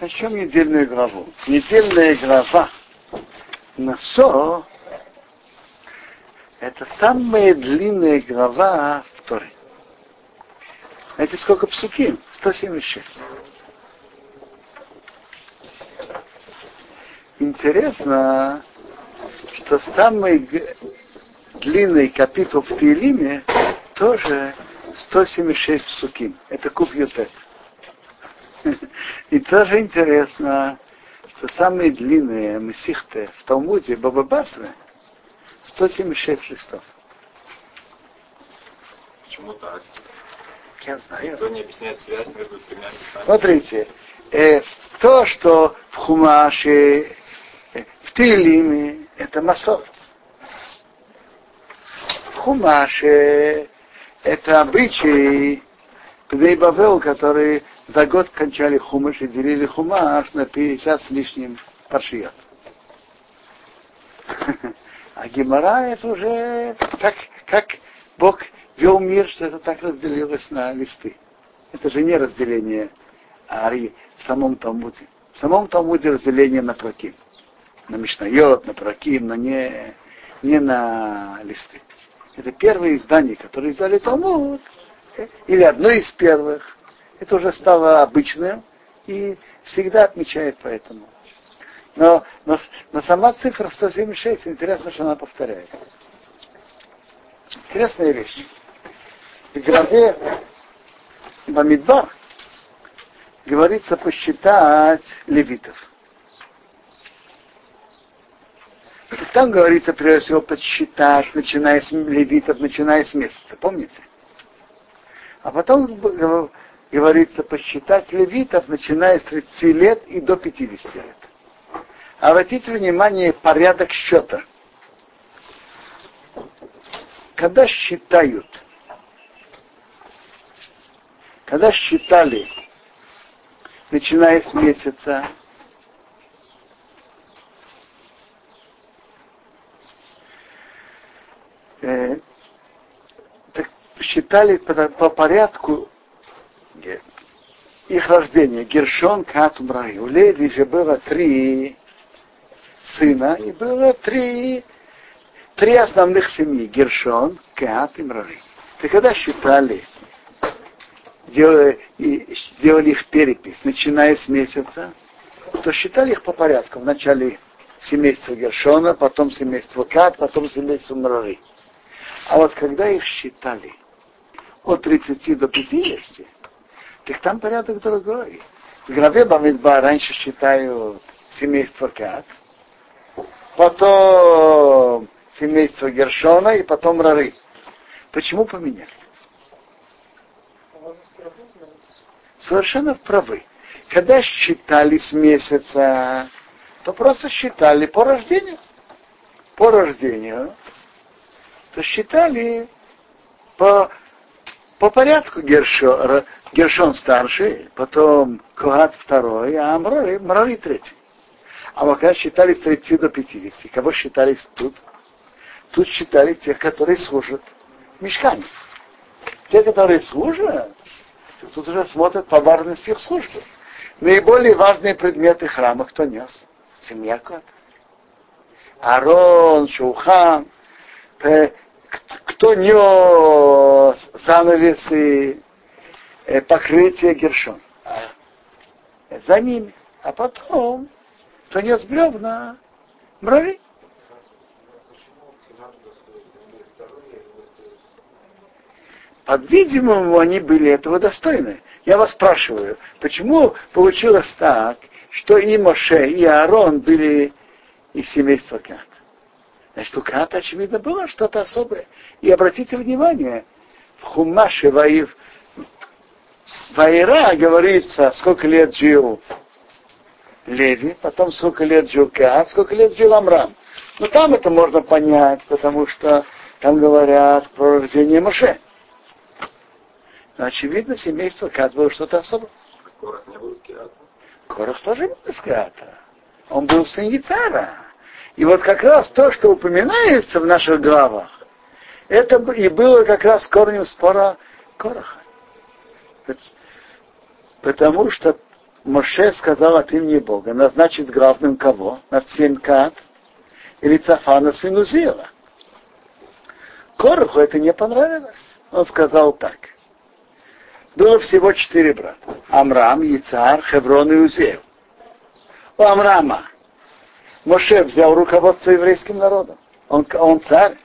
Начнем недельную главу. Недельная глава Насо — это самая длинная глава в Торе. Знаете, сколько псуким? 176. Интересно, что самый длинный капитул в Теилиме тоже 176 псуким. Это куп-ютет. И тоже интересно, что самые длинные месихты в Талмуде Баба Басра — 176 листов. Почему так? Я знаю. Кто не объясняет связь между тремя листами? Смотрите, то, что в Хумаше, в Теилиме, это масот. В Хумаше это обычаи Клейбавел, которые за год кончали хумаш и делили хумаш на 50 с лишним паршиот. А Гемара — это уже так, как Бог вел мир, что это так разделилось на листы. Это же не разделение Ари в самом Талмуде. В самом Талмуде разделение на проким. На мешнайот, на проким, но не на листы. Это первые издания, которые издали Талмуд. Или одно из первых. Это уже стало обычным и всегда отмечает поэтому. Но сама цифра 176, интересно, что она повторяется. Интересная вещь. В Граве Бамидбар говорится посчитать левитов. И там говорится, прежде всего, подсчитать, начиная с левитов, начиная с месяца. Помните? А потом говорится посчитать левитов, начиная с 30 лет и до 50 лет. Обратите внимание, порядок счета. Когда считают, когда считали, начиная с месяца, так считали по порядку их рождения. Гершон, Кат, Амрам. У Леви же было 3 сына, и было 3 основных семьи: Гершон, Кат и Мерари. И когда считали, делали их перепись, начиная с месяца, то считали их по порядку. Вначале семейство Гершона, потом семейство Кат, потом семейство Мерари. А вот когда их считали от 30 до 50, так там порядок другой. В главе Бамидбара раньше считают семейство Кат, потом семейство Гершона и потом Рары. Почему поменяли? Совершенно правы. Когда считали с месяца, то просто считали по рождению. По рождению. То считали по порядку: Гершон старший, потом Когат второй, а Мерари третий. А вот когда считали с 30 до 50, кого считались тут? Тут считали тех, которые служат в Мишкане. Те, которые служат, тут уже смотрят по важности их службы. Наиболее важные предметы храма кто нес? Семья Кат. Аарон, Шоухан. Кто нес занавесы, покрытие — Гершон. За ними. А потом кто нес бревна — Мерари. По-видимому, они были этого достойны. Я вас спрашиваю, почему получилось так, что и Моше, и Аарон были из семейства Кат? Значит, у Кат, очевидно, было что-то особое. И обратите внимание, в Хумаше Ваев, Ваера говорится, сколько лет жил Леви, потом сколько лет жил Кат, сколько лет жил Амрам. Но там это можно понять, потому что там говорят про рождение Моше. Но, очевидно, семейство Кат было что-то особое. Корах не был из Кеата. Корах тоже был из Кеата. Он был сын Ицара. И вот как раз то, что упоминается в наших главах, это и было как раз корнем спора Кораха. Потому что Моше сказал от имени Бога, назначит главным кого? Нарцинкат или Цафана сыну Зила. Кораху это не понравилось. Он сказал так. Было всего 4 брата. Амрам, Ицар, Хеврон и Узеев. У Амрама Моше взял руководство еврейским народом. Он царь.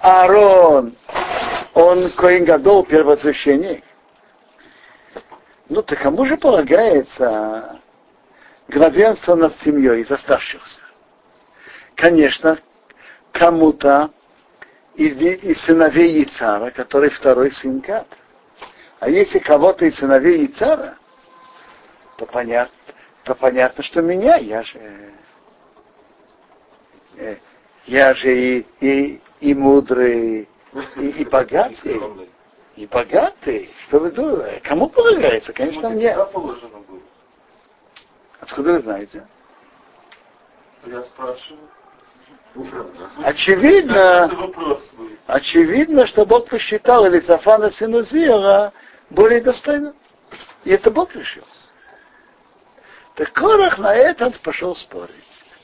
Аарон, он коэн гадол, первосвященник. Ну, так кому же полагается главенство над семьей из оставшихся? Конечно, кому-то из сыновей Ицара, который второй сын Кат. А если кого-то из сыновей Ицара, то понятно, что меня, я же и мудрый, и богатый. И богатый? Что вы думаете? Кому полагается? Конечно, мне. Откуда вы знаете? Я спрашиваю. Очевидно, что Бог посчитал Элицафана сына Зиора более достойным. И это Бог решил. Так Корах на этот пошел спорить.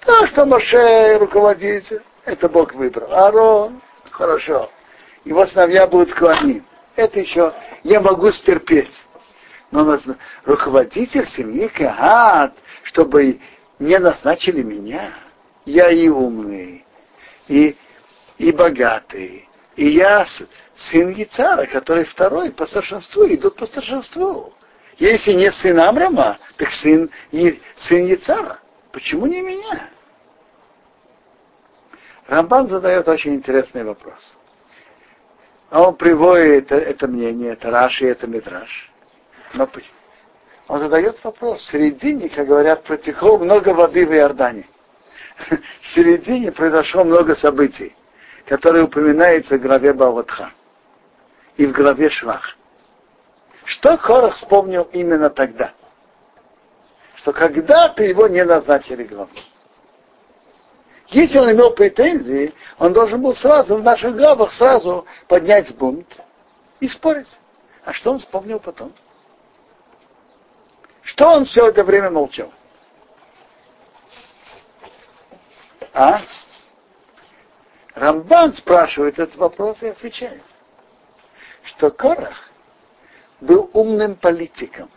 То, что Моше руководитель, это Бог выбрал. Аарон, хорошо. Его сыновья будут коаним. Это еще я могу стерпеть. Но руководитель семьи Кагат, чтобы не назначили меня. Я и умный, и богатый, и я сын Ицара, который второй по старшинству, идут по старшинству. Если не сын Амрама, так сын Ицара. Почему не меня? Рамбан задает очень интересный вопрос. А он приводит это мнение, это Раши, это Мидраш. Но он задает вопрос. В середине, как говорят, протекло много воды в Иордане. В середине произошло много событий, которые упоминаются в главе Баватха и в главе Швах. Что Корах вспомнил именно тогда? Что когда-то его не назначили главным. Если он имел претензии, он должен был сразу в наших главах поднять бунт и спорить. А что он вспомнил потом? Что он все это время молчал? Рамбан спрашивает этот вопрос и отвечает, что Корах был умным политиком.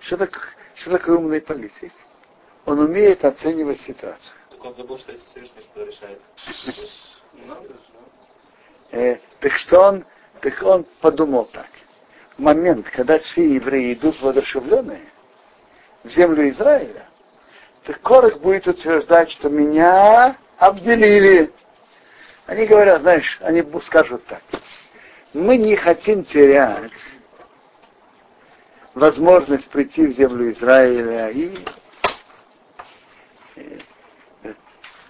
Что такое умный политик? Он умеет оценивать ситуацию. Так он забыл, что есть Всевышний, что решает. Так он подумал так. В момент, когда все евреи идут воодушевленные в землю Израиля, так Корах будет утверждать, что меня обделили. Они говорят, знаешь, они скажут так. Мы не хотим терять возможность прийти в землю Израиля и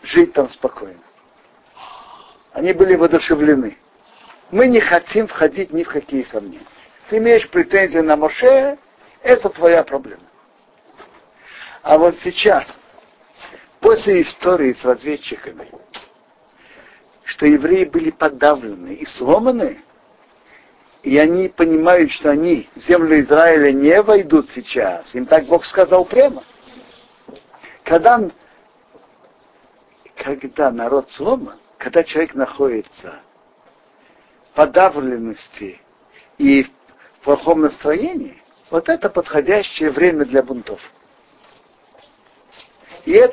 жить там спокойно. Они были воодушевлены. Мы не хотим входить ни в какие сомнения. Ты имеешь претензии на Моше, это твоя проблема. А вот сейчас, после истории с разведчиками, что евреи были подавлены и сломаны, и они понимают, что они в землю Израиля не войдут сейчас. Им так Бог сказал прямо. Когда народ сломан, когда человек находится в подавленности и в плохом настроении, вот это подходящее время для бунтов. И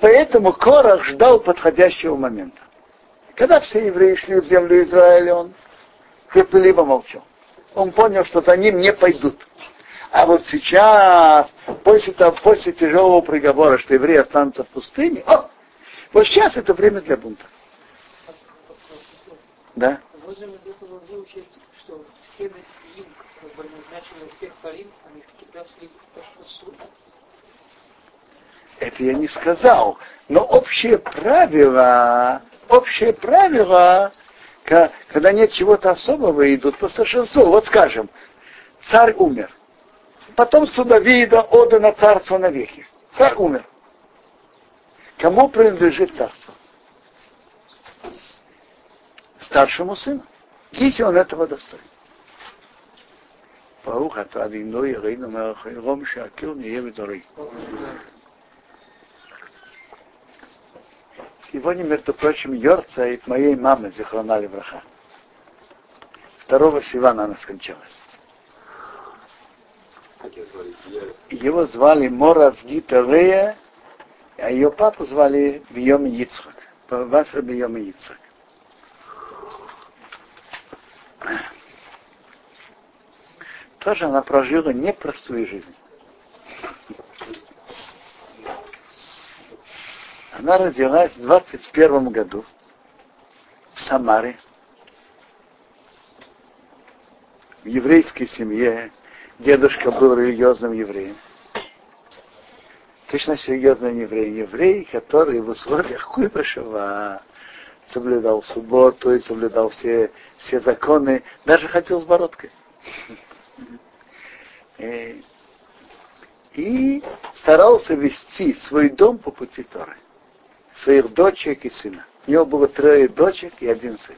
поэтому Корах ждал подходящего момента. Когда все евреи шли в землю Израиля, он терпеливо молчал. Он понял, что за ним не пойдут. А вот сейчас, после тяжелого приговора, что евреи останутся в пустыне, вот сейчас это время для бунта. Да? Можно из этого выучить, что все насилим, как бы назначили всех парим, они всегда шли в пустоту. Это я не сказал, но общее правило, когда нет чего-то особого, идут по старшинству. Вот скажем, царь умер, потомство Давида отдано царство навеки. Царь умер. Кому принадлежит царство? Старшему сыну, если он этого достоин. ברוך אתה אדינו ירינו מערך עירום שהכיר נהיה בדורי. Сегодня, между прочим, йорцайт моей мамы, зихрона левраха. 2 Сивана она скончалась. Его звали Мораз Гитарея, а ее папу звали Бьём Ицхак. Баба Басра Бьём Ицхак. Тоже она прожила непростую жизнь. Она родилась в 21 году в Самаре, в еврейской семье. Дедушка был религиозным евреем. Точно религиозным евреем. Еврей, который в условиях Куйбышева соблюдал субботу и соблюдал все законы, даже ходил с бородкой. И старался вести свой дом по пути Торы, своих дочек и сына. У него было 3 дочек и 1 сын.